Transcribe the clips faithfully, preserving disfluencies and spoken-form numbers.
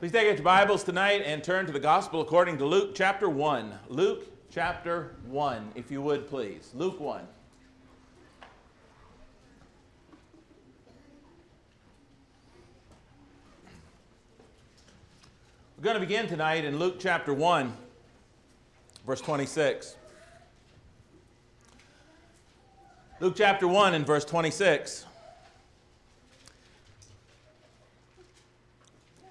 Please take out your Bibles tonight and turn to the Gospel according to Luke chapter one. Luke chapter one, if you would please. Luke one. We're going to begin tonight in Luke chapter one, verse twenty-six. Luke chapter one and verse twenty-six.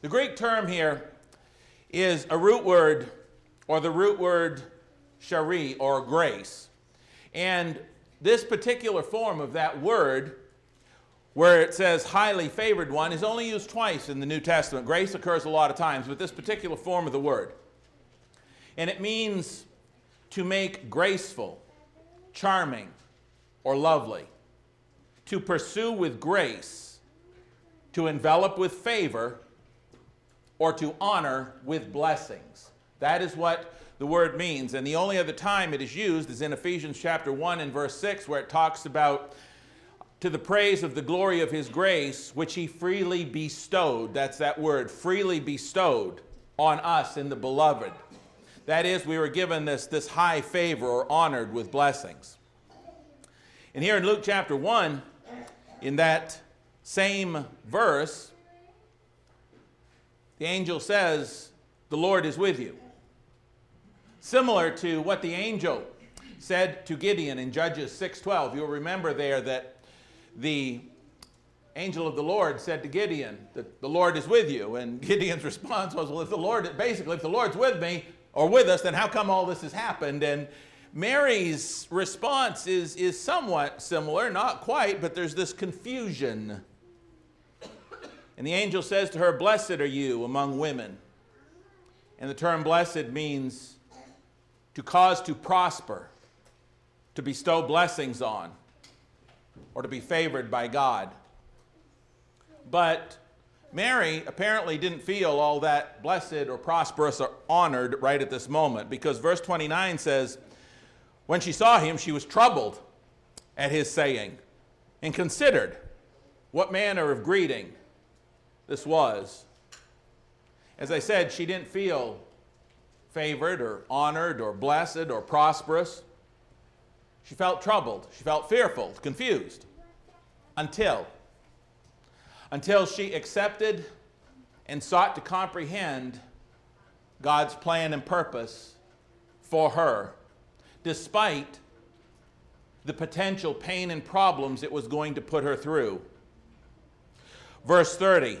The Greek term here is a root word, or the root word charis, or grace. And this particular form of that word, where it says highly favored one, is only used twice in the New Testament. Grace occurs a lot of times, but this particular form of the word. And it means to make graceful, charming, or lovely. To pursue with grace, to envelop with favor, or to honor with blessings. That is what the word means. And the only other time it is used is in Ephesians chapter one and verse six, where it talks about to the praise of the glory of his grace, which he freely bestowed. That's that word, freely bestowed on us in the beloved. That is, we were given this, this high favor, or honored with blessings. And here in Luke chapter one, in that same verse, the angel says, "The Lord is with you." Similar to what the angel said to Gideon in Judges six twelve. You'll remember there that the angel of the Lord said to Gideon that the Lord is with you. And Gideon's response was, well, if the Lord, basically, if the Lord's with me or with us, then how come all this has happened? And Mary's response is, is somewhat similar, not quite, but there's this confusion. And the angel says to her, "Blessed are you among women." And the term blessed means to cause to prosper, to bestow blessings on, or to be favored by God. But Mary apparently didn't feel all that blessed or prosperous or honored right at this moment, because verse twenty-nine says, "When she saw him, she was troubled at his saying, and considered what manner of greeting this was." As I said, she didn't feel favored or honored or blessed or prosperous. She felt troubled. She felt fearful, confused. Until, until she accepted and sought to comprehend God's plan and purpose for her, despite the potential pain and problems it was going to put her through. Verse thirty.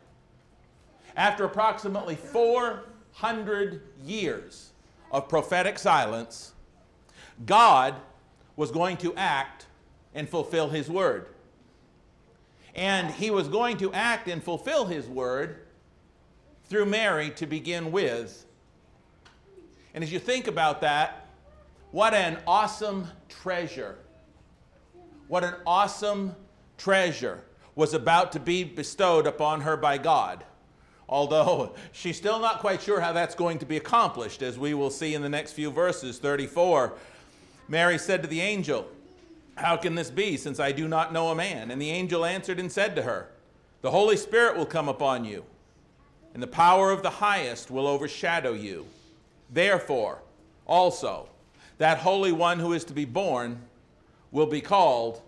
After approximately four hundred years of prophetic silence, God was going to act and fulfill his word. And he was going to act and fulfill his word through Mary to begin with. And as you think about that, what an awesome treasure. What an awesome treasure was about to be bestowed upon her by God. Although she's still not quite sure how that's going to be accomplished, as we will see in the next few verses. Thirty-four, Mary said to the angel, "How can this be, since I do not know a man?" And the angel answered and said to her, "The Holy Spirit will come upon you, and the power of the Highest will overshadow you. Therefore, also, that Holy One who is to be born will be called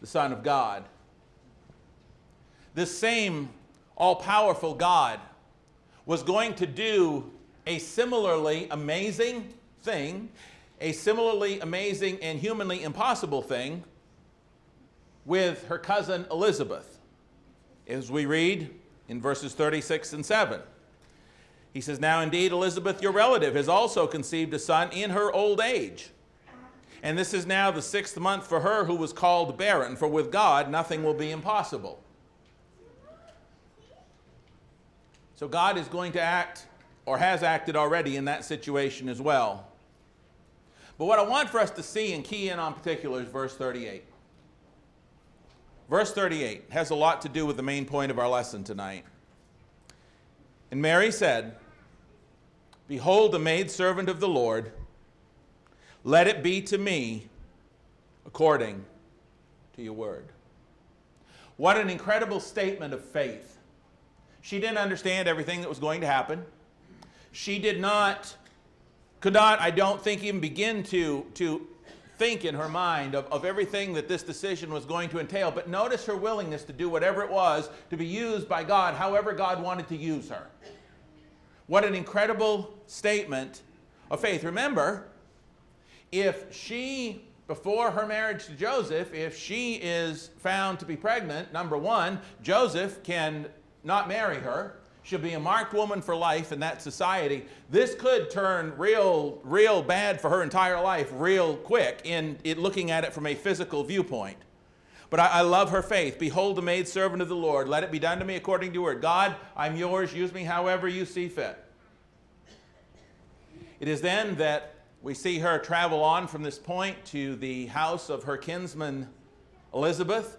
the Son of God." This same all-powerful God was going to do A similarly amazing thing, a similarly amazing and humanly impossible thing with her cousin Elizabeth, as we read in verses thirty-six and seven. He says, "Now indeed Elizabeth, your relative, has also conceived a son in her old age. And this is now the sixth month for her who was called barren, for with God nothing will be impossible." So God is going to act, or has acted already, in that situation as well. But what I want for us to see and key in on particular is verse thirty-eight. Verse thirty-eight has a lot to do with the main point of our lesson tonight. "And Mary said, Behold the maidservant of the Lord, let it be to me according to your word." What an incredible statement of faith. She didn't understand everything that was going to happen. She did not, could not, I don't think, even begin to, to think in her mind of, of everything that this decision was going to entail. But notice her willingness to do whatever it was, to be used by God, however God wanted to use her. What an incredible statement of faith. Remember, if she, before her marriage to Joseph, if she is found to be pregnant, number one, Joseph can not marry her. She'll be a marked woman for life in that society. This could turn real, real bad for her entire life real quick in it, looking at it from a physical viewpoint. But I, I love her faith. "Behold the maidservant of the Lord. Let it be done to me according to your word." God, I'm yours. Use me however you see fit. It is then that we see her travel on from this point to the house of her kinsman Elizabeth.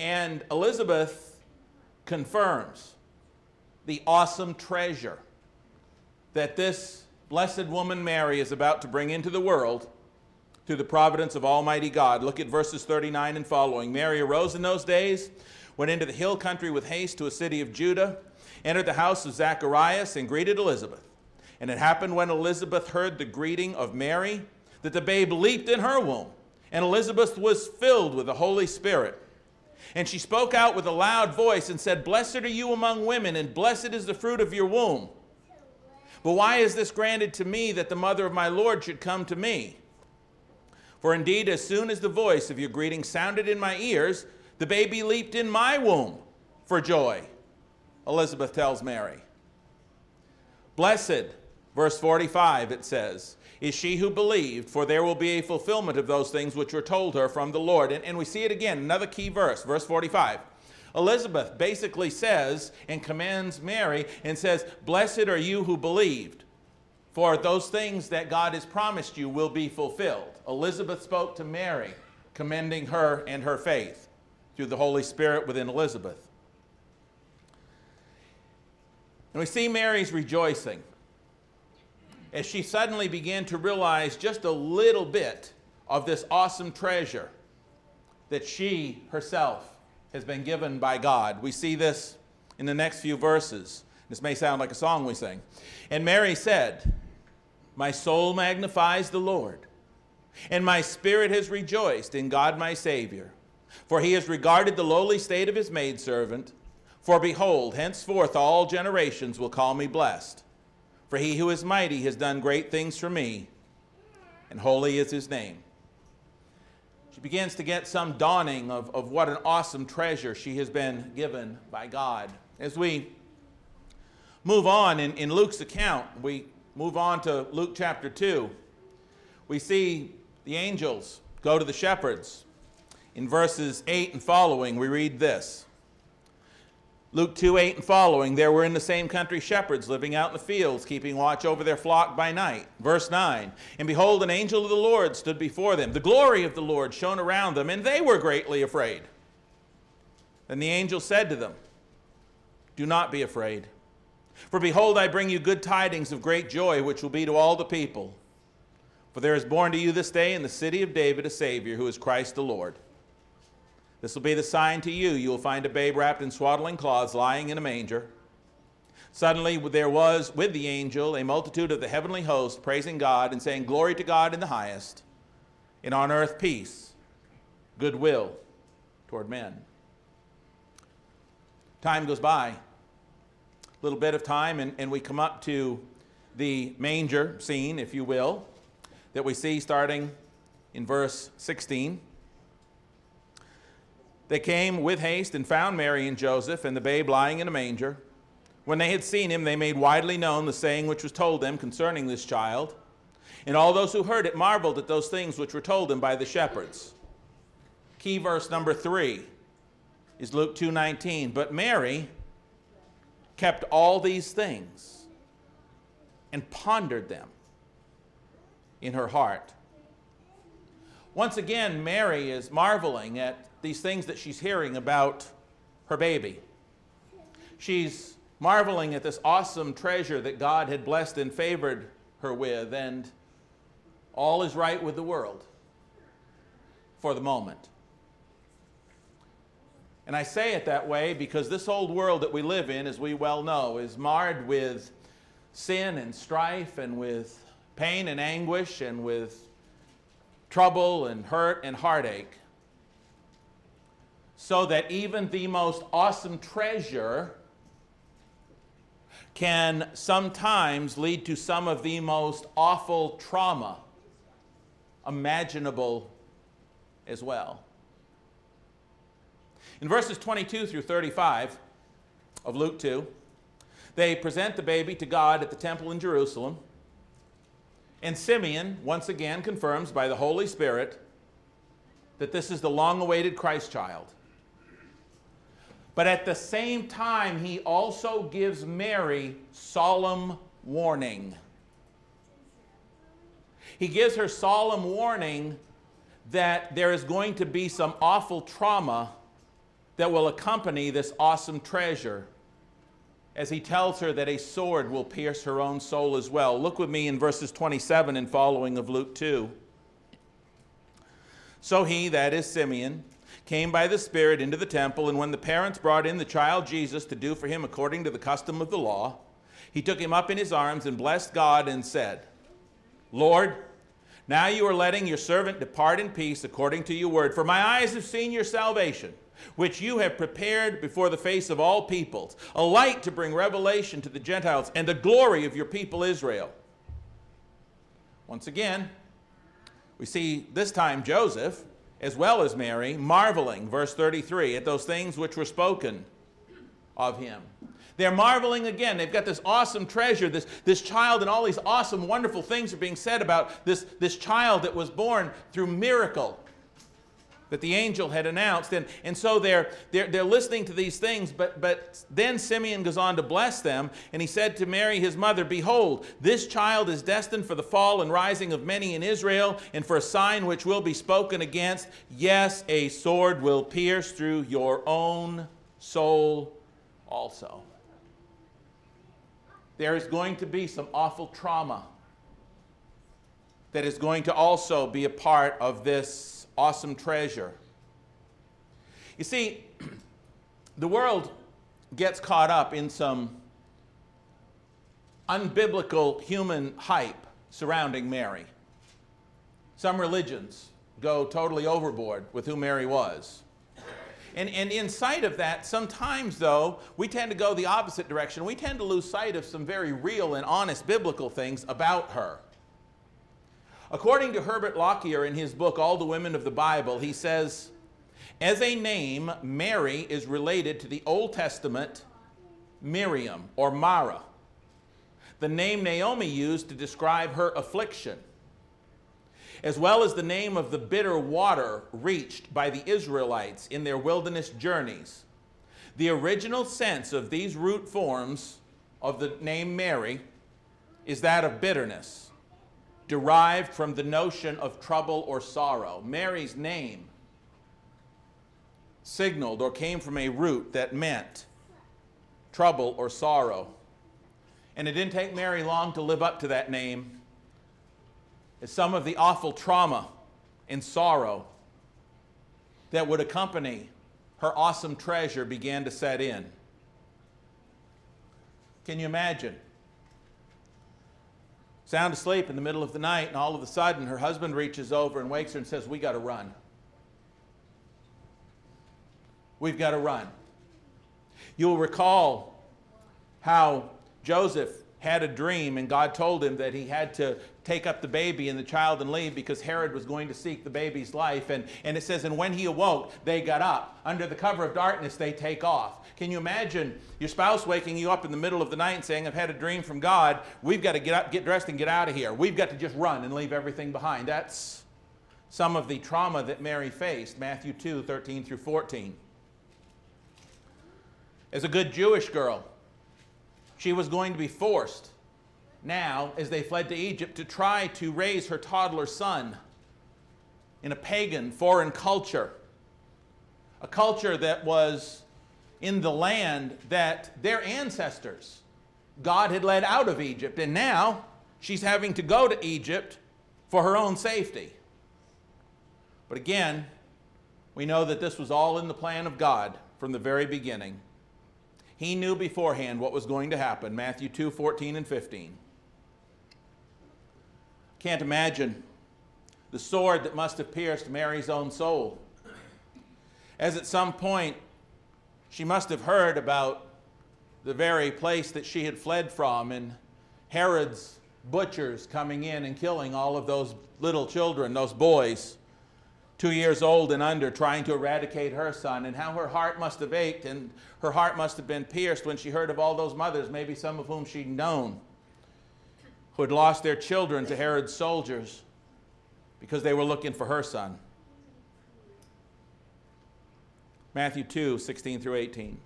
And Elizabeth confirms the awesome treasure that this blessed woman Mary is about to bring into the world through the providence of Almighty God. Look at verses thirty-nine and following. "Mary arose in those days, went into the hill country with haste to a city of Judah, entered the house of Zacharias, and greeted Elizabeth. And it happened when Elizabeth heard the greeting of Mary that the babe leaped in her womb, and Elizabeth was filled with the Holy Spirit. And she spoke out with a loud voice and said, Blessed are you among women, and blessed is the fruit of your womb. But why is this granted to me that the mother of my Lord should come to me? For indeed, as soon as the voice of your greeting sounded in my ears, the baby leaped in my womb for joy," Elizabeth tells Mary. "Blessed," verse forty-five, it says, "is she who believed, for there will be a fulfillment of those things which were told her from the Lord." And, and we see it again, another key verse, verse forty-five. Elizabeth basically says and commands Mary and says, "Blessed are you who believed, for those things that God has promised you will be fulfilled." Elizabeth spoke to Mary, commending her and her faith through the Holy Spirit within Elizabeth. And we see Mary's rejoicing as she suddenly began to realize just a little bit of this awesome treasure that she herself has been given by God. We see this in the next few verses. This may sound like a song we sing. "And Mary said, My soul magnifies the Lord, and my spirit has rejoiced in God my Savior, for he has regarded the lowly state of his maidservant. For behold, henceforth all generations will call me blessed. For he who is mighty has done great things for me, and holy is his name." She begins to get some dawning of, of what an awesome treasure she has been given by God. As we move on in, in Luke's account, we move on to Luke chapter two. We see the angels go to the shepherds. In verses eight and following, we read this. Luke two, eight and following, "There were in the same country shepherds living out in the fields, keeping watch over their flock by night." Verse nine, "And behold, an angel of the Lord stood before them. The glory of the Lord shone around them, and they were greatly afraid. Then the angel said to them, Do not be afraid. For behold, I bring you good tidings of great joy, which will be to all the people. For there is born to you this day in the city of David a Savior, who is Christ the Lord. This will be the sign to you. You will find a babe wrapped in swaddling cloths, lying in a manger." Suddenly there was with the angel a multitude of the heavenly host, praising God and saying, Glory to God in the highest, and on earth peace, goodwill toward men. Time goes by. A little bit of time, and, and we come up to the manger scene, if you will, that we see starting in verse sixteen. They came with haste and found Mary and Joseph and the babe lying in a manger. When they had seen him, they made widely known the saying which was told them concerning this child. And all those who heard it marveled at those things which were told them by the shepherds. Key verse number three is Luke two nineteen. But Mary kept all these things and pondered them in her heart. Once again, Mary is marveling at these things that she's hearing about her baby. She's marveling at this awesome treasure that God had blessed and favored her with, and all is right with the world for the moment. And I say it that way because this old world that we live in, as we well know, is marred with sin and strife and with pain and anguish and with trouble and hurt and heartache. So that even the most awesome treasure can sometimes lead to some of the most awful trauma imaginable as well. In verses twenty-two through thirty-five of Luke two, they present the baby to God at the temple in Jerusalem. And Simeon once again confirms by the Holy Spirit that this is the long-awaited Christ child. But at the same time, he also gives Mary solemn warning. He gives her solemn warning that there is going to be some awful trauma that will accompany this awesome treasure, as he tells her that a sword will pierce her own soul as well. Look with me in verses twenty-seven and following of Luke two. So he, that is Simeon, came by the Spirit into the temple, and when the parents brought in the child Jesus to do for him according to the custom of the law, he took him up in his arms and blessed God and said, Lord, now you are letting your servant depart in peace according to your word, for my eyes have seen your salvation, which you have prepared before the face of all peoples, a light to bring revelation to the Gentiles and the glory of your people Israel. Once again, we see this time Joseph, as well as Mary, marveling, verse thirty-three, at those things which were spoken of him. They're marveling again. They've got this awesome treasure, this, this child, and all these awesome, wonderful things are being said about this, this child that was born through miracle that the angel had announced. And, and so they're, they're, they're listening to these things, but, but then Simeon goes on to bless them, and he said to Mary his mother, Behold, this child is destined for the fall and rising of many in Israel, and for a sign which will be spoken against. Yes, a sword will pierce through your own soul also. There is going to be some awful trauma that is going to also be a part of this awesome treasure. You see, the world gets caught up in some unbiblical human hype surrounding Mary. Some religions go totally overboard with who Mary was. And, and in sight of that, sometimes, though, we tend to go the opposite direction. We tend to lose sight of some very real and honest biblical things about her. According to Herbert Lockyer in his book, All the Women of the Bible, he says, as a name, Mary is related to the Old Testament Miriam or Mara, the name Naomi used to describe her affliction, as well as the name of the bitter water reached by the Israelites in their wilderness journeys. The original sense of these root forms of the name Mary is that of bitterness, derived from the notion of trouble or sorrow. Mary's name signaled or came from a root that meant trouble or sorrow. And it didn't take Mary long to live up to that name, as some of the awful trauma and sorrow that would accompany her awesome treasure began to set in. Can you imagine? Sound asleep in the middle of the night, and all of a sudden her husband reaches over and wakes her and says, we got to run. We've got to run. You will recall how Joseph had a dream, and God told him that he had to take up the baby and the child and leave because Herod was going to seek the baby's life. And, and it says, and when he awoke, they got up. Under the cover of darkness, they take off. Can you imagine your spouse waking you up in the middle of the night and saying, I've had a dream from God. We've got to get up, get dressed and get out of here. We've got to just run and leave everything behind. That's some of the trauma that Mary faced, Matthew two, thirteen through fourteen. As a good Jewish girl, she was going to be forced now, as they fled to Egypt, to try to raise her toddler son in a pagan, foreign culture, a culture that was in the land that their ancestors, God had led out of Egypt, and now she's having to go to Egypt for her own safety. But again, we know that this was all in the plan of God from the very beginning. He knew beforehand what was going to happen, Matthew two, fourteen and fifteen. Can't imagine the sword that must have pierced Mary's own soul, as at some point she must have heard about the very place that she had fled from and Herod's butchers coming in and killing all of those little children, those boys, two years old and under, trying to eradicate her son, and how her heart must have ached and her heart must have been pierced when she heard of all those mothers, maybe some of whom she'd known, who had lost their children to Herod's soldiers because they were looking for her son. Matthew two, sixteen through eighteen.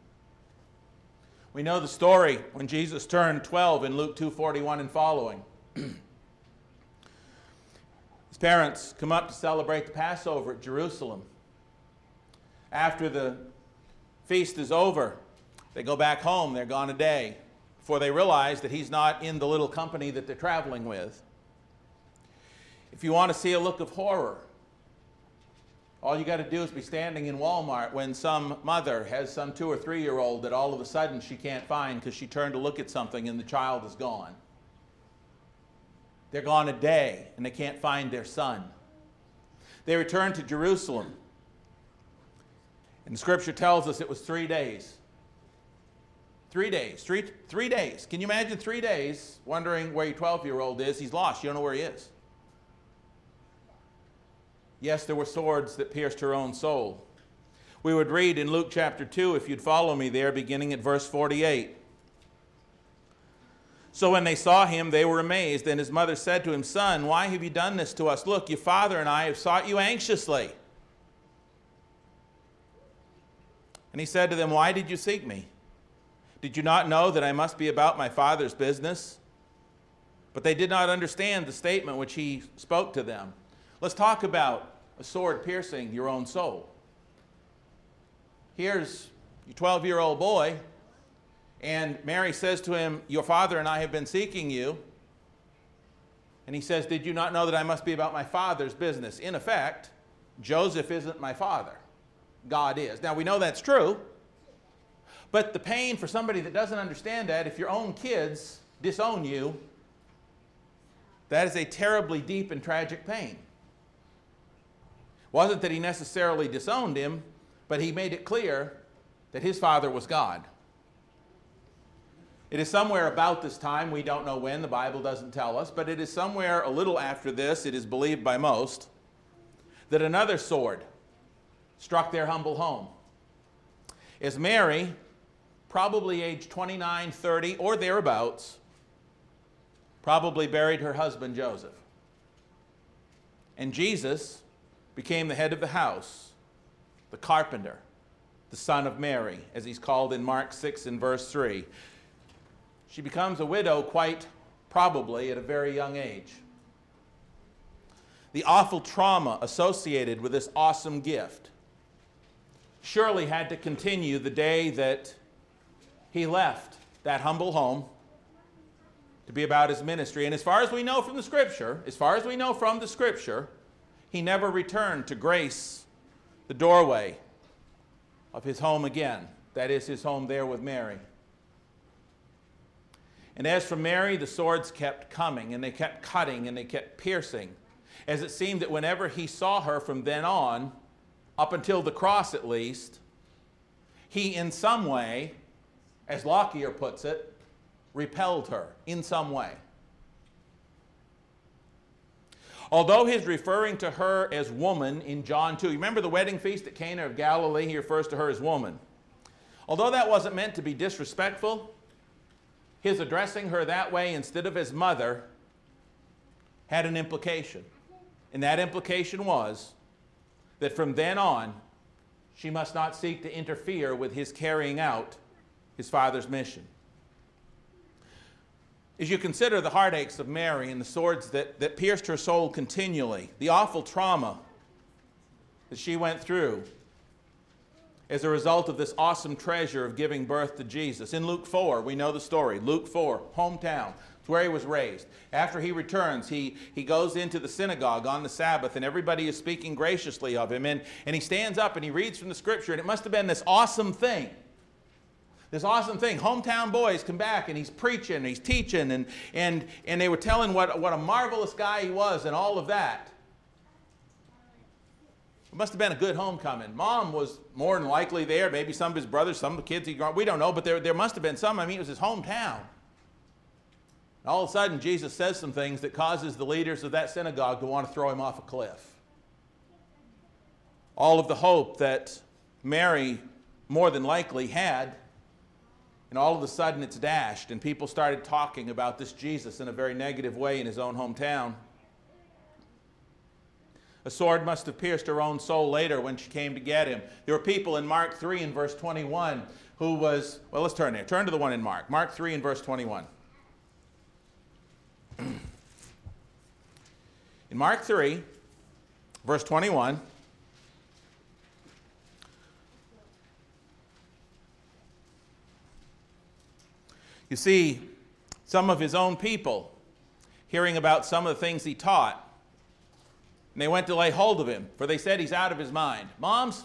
We know the story when Jesus turned twelve in Luke two, forty-one and following. His parents come up to celebrate the Passover at Jerusalem. After the feast is over, they go back home. They're gone a day before they realize that he's not in the little company that they're traveling with. If you want to see a look of horror, all you got to do is be standing in Walmart when some mother has some two or three-year-old that all of a sudden she can't find because she turned to look at something and the child is gone. They're gone a day, and they can't find their son. They return to Jerusalem. And Scripture tells us it was three days. Three days. Three, three days. Can you imagine three days wondering where your twelve-year-old is? He's lost. You don't know where he is. Yes, there were swords that pierced her own soul. We would read in Luke chapter two, if you'd follow me there, beginning at verse forty-eight. So when they saw him, they were amazed, and his mother said to him, Son, why have you done this to us? Look, your father and I have sought you anxiously. And he said to them, Why did you seek me? Did you not know that I must be about my father's business? But they did not understand the statement which he spoke to them. Let's talk about a sword piercing your own soul. Here's your twelve-year-old boy. And Mary says to him, Your father and I have been seeking you. And he says, Did you not know that I must be about my father's business? In effect, Joseph isn't my father. God is. Now, we know that's true. But the pain for somebody that doesn't understand that, if your own kids disown you, that is a terribly deep and tragic pain. It wasn't that he necessarily disowned him, but he made it clear that his father was God. It is somewhere about this time, we don't know when, the Bible doesn't tell us, but it is somewhere a little after this, it is believed by most, that another sword struck their humble home. As Mary, probably age twenty-nine, thirty, or thereabouts, probably buried her husband Joseph. And Jesus became the head of the house, the carpenter, the son of Mary, as he's called in Mark six and verse three. She becomes a widow quite probably at a very young age. The awful trauma associated with this awesome gift surely had to continue the day that he left that humble home to be about his ministry. And as far as we know from the Scripture, as far as we know from the Scripture, he never returned to grace the doorway of his home again. That is his home there with Mary. And as for Mary, the swords kept coming, and they kept cutting, and they kept piercing, as it seemed that whenever he saw her from then on, up until the cross at least, he in some way, as Lockyer puts it, repelled her in some way. Although he's referring to her as woman in John two. You remember the wedding feast at Cana of Galilee? He refers to her as woman. Although that wasn't meant to be disrespectful, his addressing her that way instead of as mother had an implication. And that implication was that from then on, she must not seek to interfere with his carrying out his father's mission. As you consider the heartaches of Mary and the swords that, that pierced her soul continually, the awful trauma that she went through as a result of this awesome treasure of giving birth to Jesus. In Luke four, we know the story. Luke four, hometown. It's where he was raised. After he returns, he, he goes into the synagogue on the Sabbath, and everybody is speaking graciously of him. And, and he stands up and he reads from the scripture, and it must have been this awesome thing. This awesome thing. Hometown boys come back, and he's preaching, and he's teaching, and, and, and they were telling what, what a marvelous guy he was and all of that. It must have been a good homecoming. Mom was more than likely there, maybe some of his brothers, some of the kids he grew up. We don't know, but there, there must have been some. I mean, it was his hometown. And all of a sudden, Jesus says some things that causes the leaders of that synagogue to want to throw him off a cliff. All of the hope that Mary more than likely had, and all of a sudden it's dashed, and people started talking about this Jesus in a very negative way in his own hometown. A sword must have pierced her own soul later when she came to get him. There were people in Mark three and verse twenty-one who was, well, let's turn there. Turn to the one in Mark. Mark three and verse twenty-one. In Mark three, verse twenty-one, you see some of his own people hearing about some of the things he taught, and they went to lay hold of him, for they said he's out of his mind. Moms,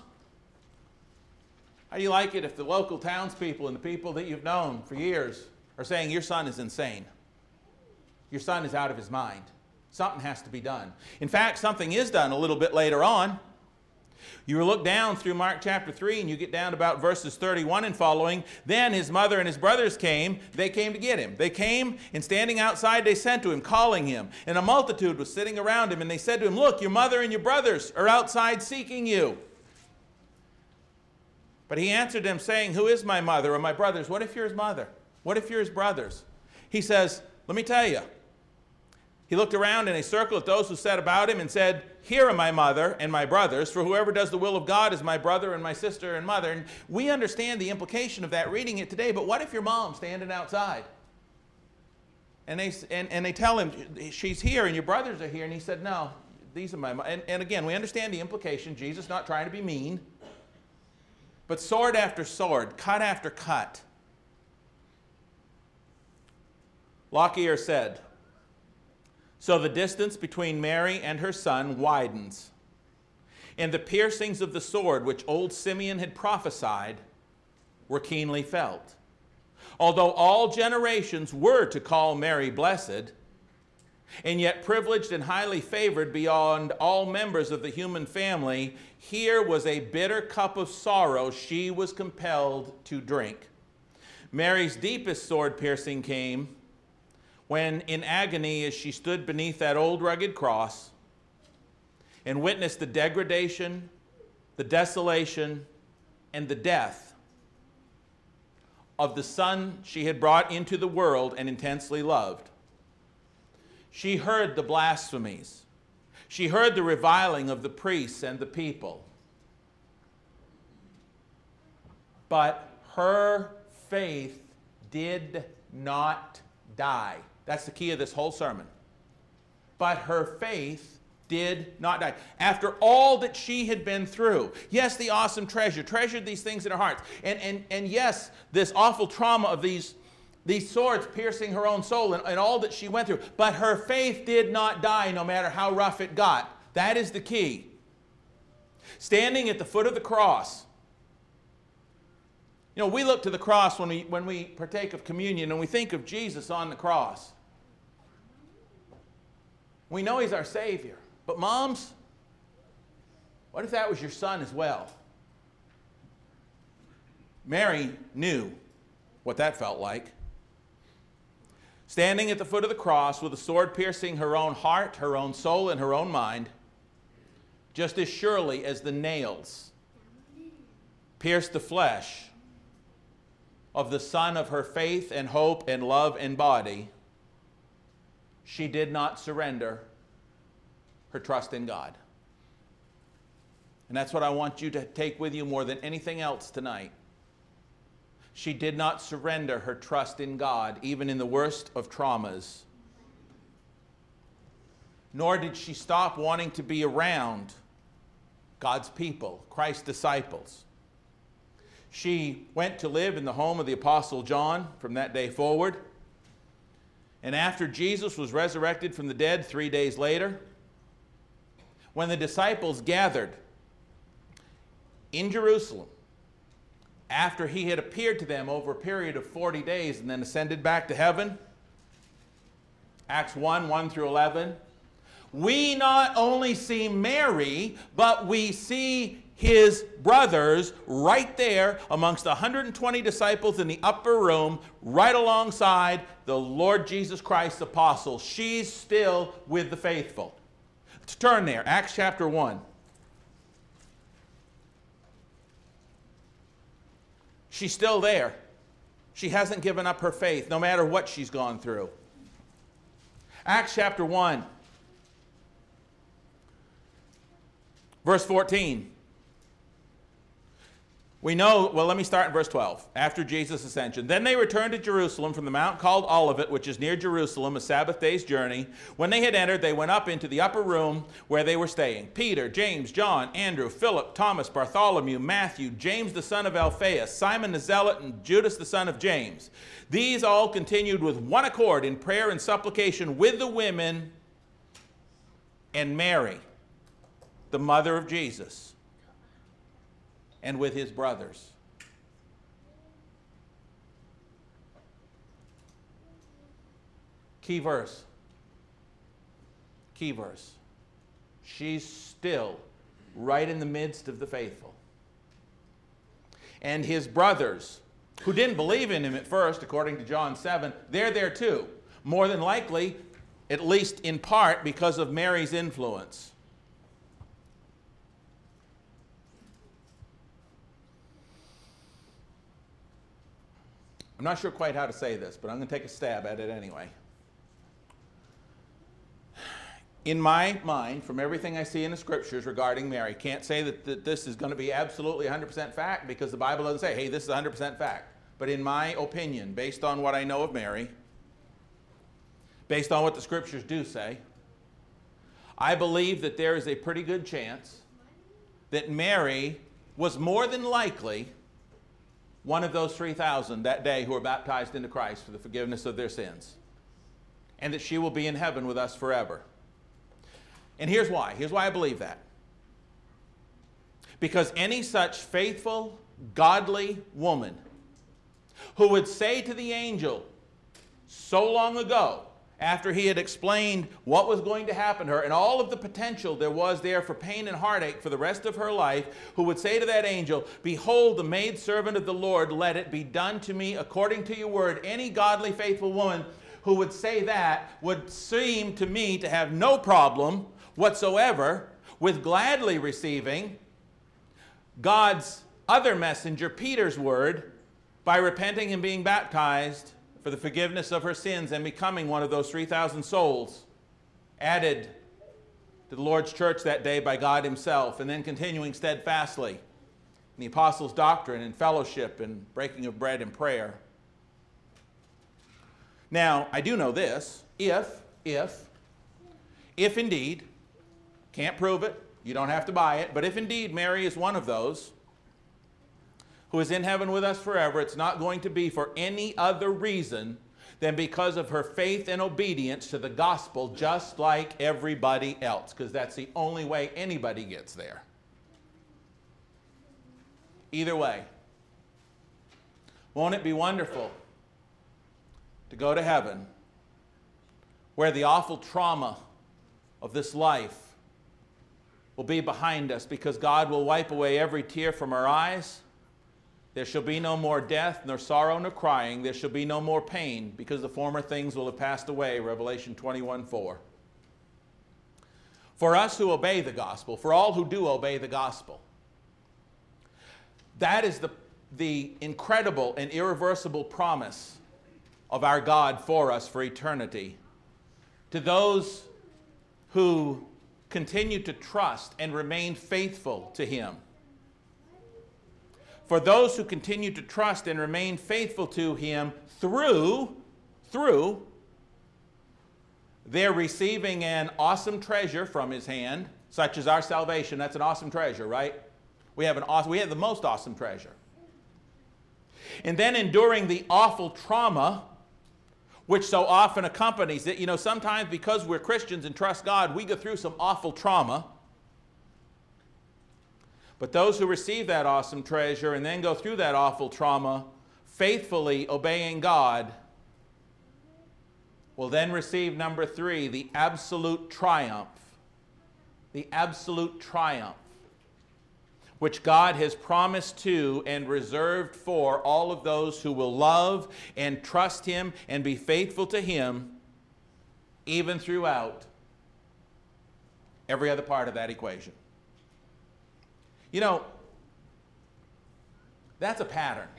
how do you like it if the local townspeople and the people that you've known for years are saying your son is insane? Your son is out of his mind. Something has to be done. In fact, something is done a little bit later on. You look down through Mark chapter three and you get down about verses thirty-one and following. Then his mother and his brothers came. They came to get him. They came, and standing outside they sent to him, calling him. And a multitude was sitting around him, and they said to him, "Look, your mother and your brothers are outside seeking you." But he answered them, saying, "Who is my mother or my brothers?" What if you're his mother? What if you're his brothers? He says, "Let me tell you." He looked around in a circle at those who sat about him and said, "Here are my mother and my brothers, for whoever does the will of God is my brother and my sister and mother." And we understand the implication of that reading it today, but what if your mom's standing outside? And they, and, and they tell him, "She's here and your brothers are here." And he said, "No, these are my mom." And, and again, we understand the implication. Jesus not trying to be mean, but sword after sword, cut after cut. Lockyer said, "So the distance between Mary and her son widens, and the piercings of the sword which old Simeon had prophesied were keenly felt. Although all generations were to call Mary blessed, and yet privileged and highly favored beyond all members of the human family, here was a bitter cup of sorrow she was compelled to drink. Mary's deepest sword piercing came when in agony as she stood beneath that old rugged cross and witnessed the degradation, the desolation, and the death of the son she had brought into the world and intensely loved. She heard the blasphemies. She heard the reviling of the priests and the people. But her faith did not die." That's the key of this whole sermon. But her faith did not die. After all that she had been through, yes, the awesome treasure, treasured these things in her heart. And, and, and yes, this awful trauma of these, these swords piercing her own soul and, and all that she went through. But her faith did not die no matter how rough it got. That is the key. Standing at the foot of the cross. You know, we look to the cross when we, when we partake of communion and we think of Jesus on the cross. We know he's our Savior. But moms, what if that was your son as well? Mary knew what that felt like. standing at the foot of the cross with a sword piercing her own heart, her own soul, and her own mind, just as surely as the nails pierced the flesh of the son of her faith and hope and love and body, she did not surrender her trust in God. And that's what I want you to take with you more than anything else tonight. She did not surrender her trust in God, even in the worst of traumas. Nor did she stop wanting to be around God's people, Christ's disciples. She went to live in the home of the Apostle John from that day forward. And after Jesus was resurrected from the dead three days later, when the disciples gathered in Jerusalem, after he had appeared to them over a period of forty days and then ascended back to heaven, Acts one, one through eleven, we not only see Mary, but we see his brothers right there amongst the one hundred twenty disciples in the upper room, right alongside the Lord Jesus Christ's apostles. She's still with the faithful. Let's turn there, Acts chapter one. She's still there. She hasn't given up her faith, no matter what she's gone through. Acts chapter one. Verse fourteen. We know, well, let me start in verse twelve, after Jesus' ascension. Then they returned to Jerusalem from the mount called Olivet, which is near Jerusalem, a Sabbath day's journey. When they had entered, they went up into the upper room where they were staying. Peter, James, John, Andrew, Philip, Thomas, Bartholomew, Matthew, James the son of Alphaeus, Simon the Zealot, and Judas the son of James. These all continued with one accord in prayer and supplication with the women and Mary, the mother of Jesus, and with his brothers. Key verse. Key verse. She's still right in the midst of the faithful. And his brothers, who didn't believe in him at first, according to John seven, they're there too. More than likely, at least in part, because of Mary's influence. I'm not sure quite how to say this, but I'm going to take a stab at it anyway. In my mind, from everything I see in the scriptures regarding Mary, can't say that, that this is going to be absolutely one hundred percent fact, because the Bible doesn't say, hey, this is one hundred percent fact. But in my opinion, based on what I know of Mary, based on what the scriptures do say, I believe that there is a pretty good chance that Mary was more than likely one of those three thousand that day who are baptized into Christ for the forgiveness of their sins, and that she will be in heaven with us forever. And here's why. Here's why I believe that. Because any such faithful, godly woman who would say to the angel so long ago, after he had explained what was going to happen to her and all of the potential there was there for pain and heartache for the rest of her life, who would say to that angel, behold, the maidservant of the Lord, let it be done to me according to your word. Any godly, faithful woman who would say that would seem to me to have no problem whatsoever with gladly receiving God's other messenger, Peter's word, by repenting and being baptized for the forgiveness of her sins and becoming one of those three thousand souls added to the Lord's church that day by God himself, and then continuing steadfastly in the apostles' doctrine and fellowship and breaking of bread and prayer. Now, I do know this, if, if, if indeed, can't prove it, you don't have to buy it, but if indeed Mary is one of those who is in heaven with us forever, it's not going to be for any other reason than because of her faith and obedience to the gospel, just like everybody else, because that's the only way anybody gets there. Either way, won't it be wonderful to go to heaven where the awful trauma of this life will be behind us, because God will wipe away every tear from our eyes, There shall be no more death, nor sorrow, nor crying. There shall be no more pain, because the former things will have passed away. Revelation twenty-one four. For us who obey the gospel, for all who do obey the gospel, that is the, the incredible and irreversible promise of our God for us for eternity. To those who continue to trust and remain faithful to Him. For those who continue to trust and remain faithful to Him through, through their receiving an awesome treasure from His hand, such as our salvation. That's an awesome treasure, right? We have an awesome, we have the most awesome treasure. And then enduring the awful trauma which so often accompanies it. You know, sometimes because we're Christians and trust God, we go through some awful trauma. But those who receive that awesome treasure and then go through that awful trauma, faithfully obeying God, will then receive, number three, the absolute triumph. The absolute triumph, which God has promised to and reserved for all of those who will love and trust Him and be faithful to Him, even throughout every other part of that equation. You know, that's a pattern.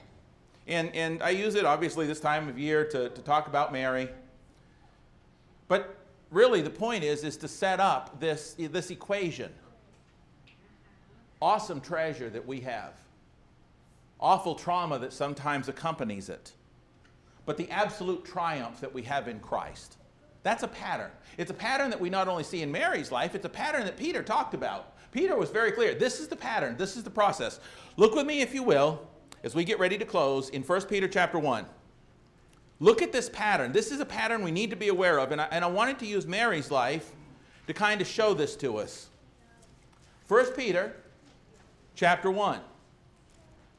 And, and I use it, obviously, this time of year to, to talk about Mary. But really, the point is, is to set up this, this equation. Awesome treasure that we have. Awful trauma that sometimes accompanies it. But the absolute triumph that we have in Christ. That's a pattern. It's a pattern that we not only see in Mary's life, it's a pattern that Peter talked about. Peter was very clear. This is the pattern. This is the process. Look with me, if you will, as we get ready to close in First Peter chapter one. Look at this pattern. This is a pattern we need to be aware of. And I, and I wanted to use Mary's life to kind of show this to us. First Peter chapter one.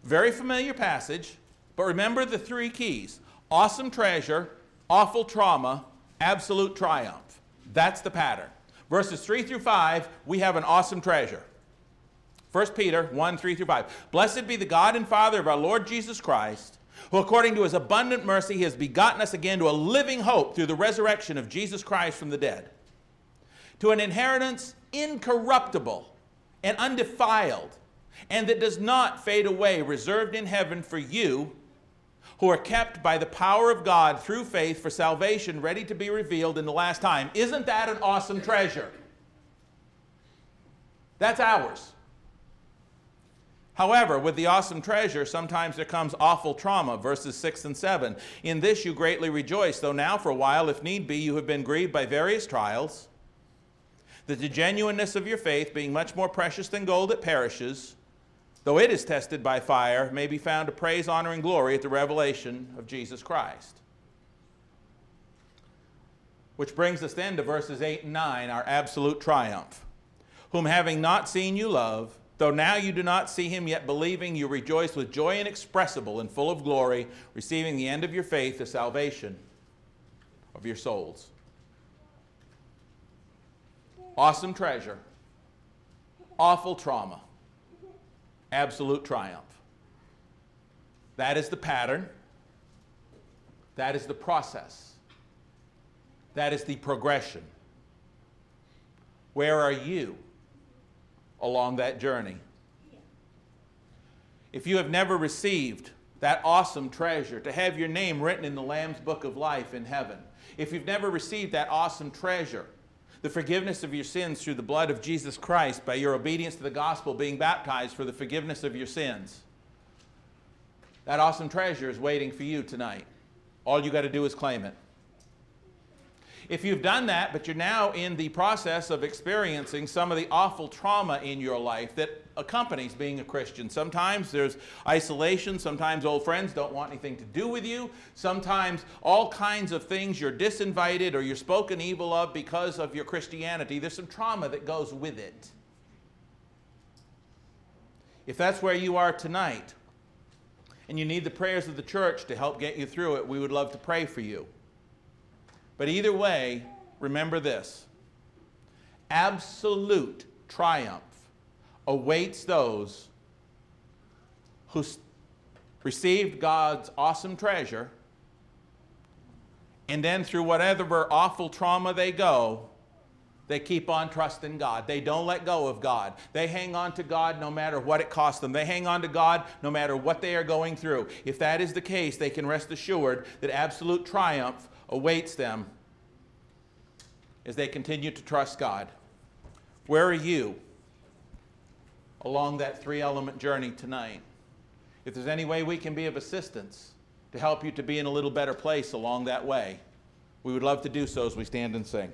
Very familiar passage, but remember the three keys. Awesome treasure, awful trauma, absolute triumph. That's the pattern. Verses three through five, we have an awesome treasure. First Peter one, three through five. Blessed be the God and Father of our Lord Jesus Christ, who according to His abundant mercy has begotten us again to a living hope through the resurrection of Jesus Christ from the dead, to an inheritance incorruptible and undefiled, and that does not fade away, reserved in heaven for you, who are kept by the power of God through faith for salvation, ready to be revealed in the last time. Isn't that an awesome treasure? That's ours. However, with the awesome treasure, sometimes there comes awful trauma, verses six and seven. In this you greatly rejoice, though now for a while, if need be, you have been grieved by various trials, that the genuineness of your faith, being much more precious than gold that perishes, though it is tested by fire, may be found to praise, honor, and glory at the revelation of Jesus Christ. Which brings us then to verses eight and nine, our absolute triumph. Whom having not seen you love, though now you do not see Him, yet believing you rejoice with joy inexpressible and full of glory, receiving the end of your faith, the salvation of your souls. Awesome treasure, awful trauma, absolute triumph. That is the pattern. That is the process. That is the progression. Where are you along that journey? If you have never received that awesome treasure, to have your name written in the Lamb's Book of Life in heaven, if you've never received that awesome treasure, the forgiveness of your sins through the blood of Jesus Christ, by your obedience to the gospel, being baptized for the forgiveness of your sins. That awesome treasure is waiting for you tonight. All you got to do is claim it. If you've done that, but you're now in the process of experiencing some of the awful trauma in your life that accompanies being a Christian. Sometimes there's isolation. Sometimes old friends don't want anything to do with you. Sometimes all kinds of things, you're disinvited or you're spoken evil of because of your Christianity. There's some trauma that goes with it. If that's where you are tonight and you need the prayers of the church to help get you through it, we would love to pray for you. But either way, remember this. Absolute triumph awaits those who received God's awesome treasure, and then through whatever awful trauma they go, they keep on trusting God. They don't let go of God. They hang on to God no matter what it costs them. They hang on to God no matter what they are going through. If that is the case, they can rest assured that absolute triumph awaits them as they continue to trust God. Where are you along that three-element journey tonight? If there's any way we can be of assistance to help you to be in a little better place along that way, we would love to do so as we stand and sing.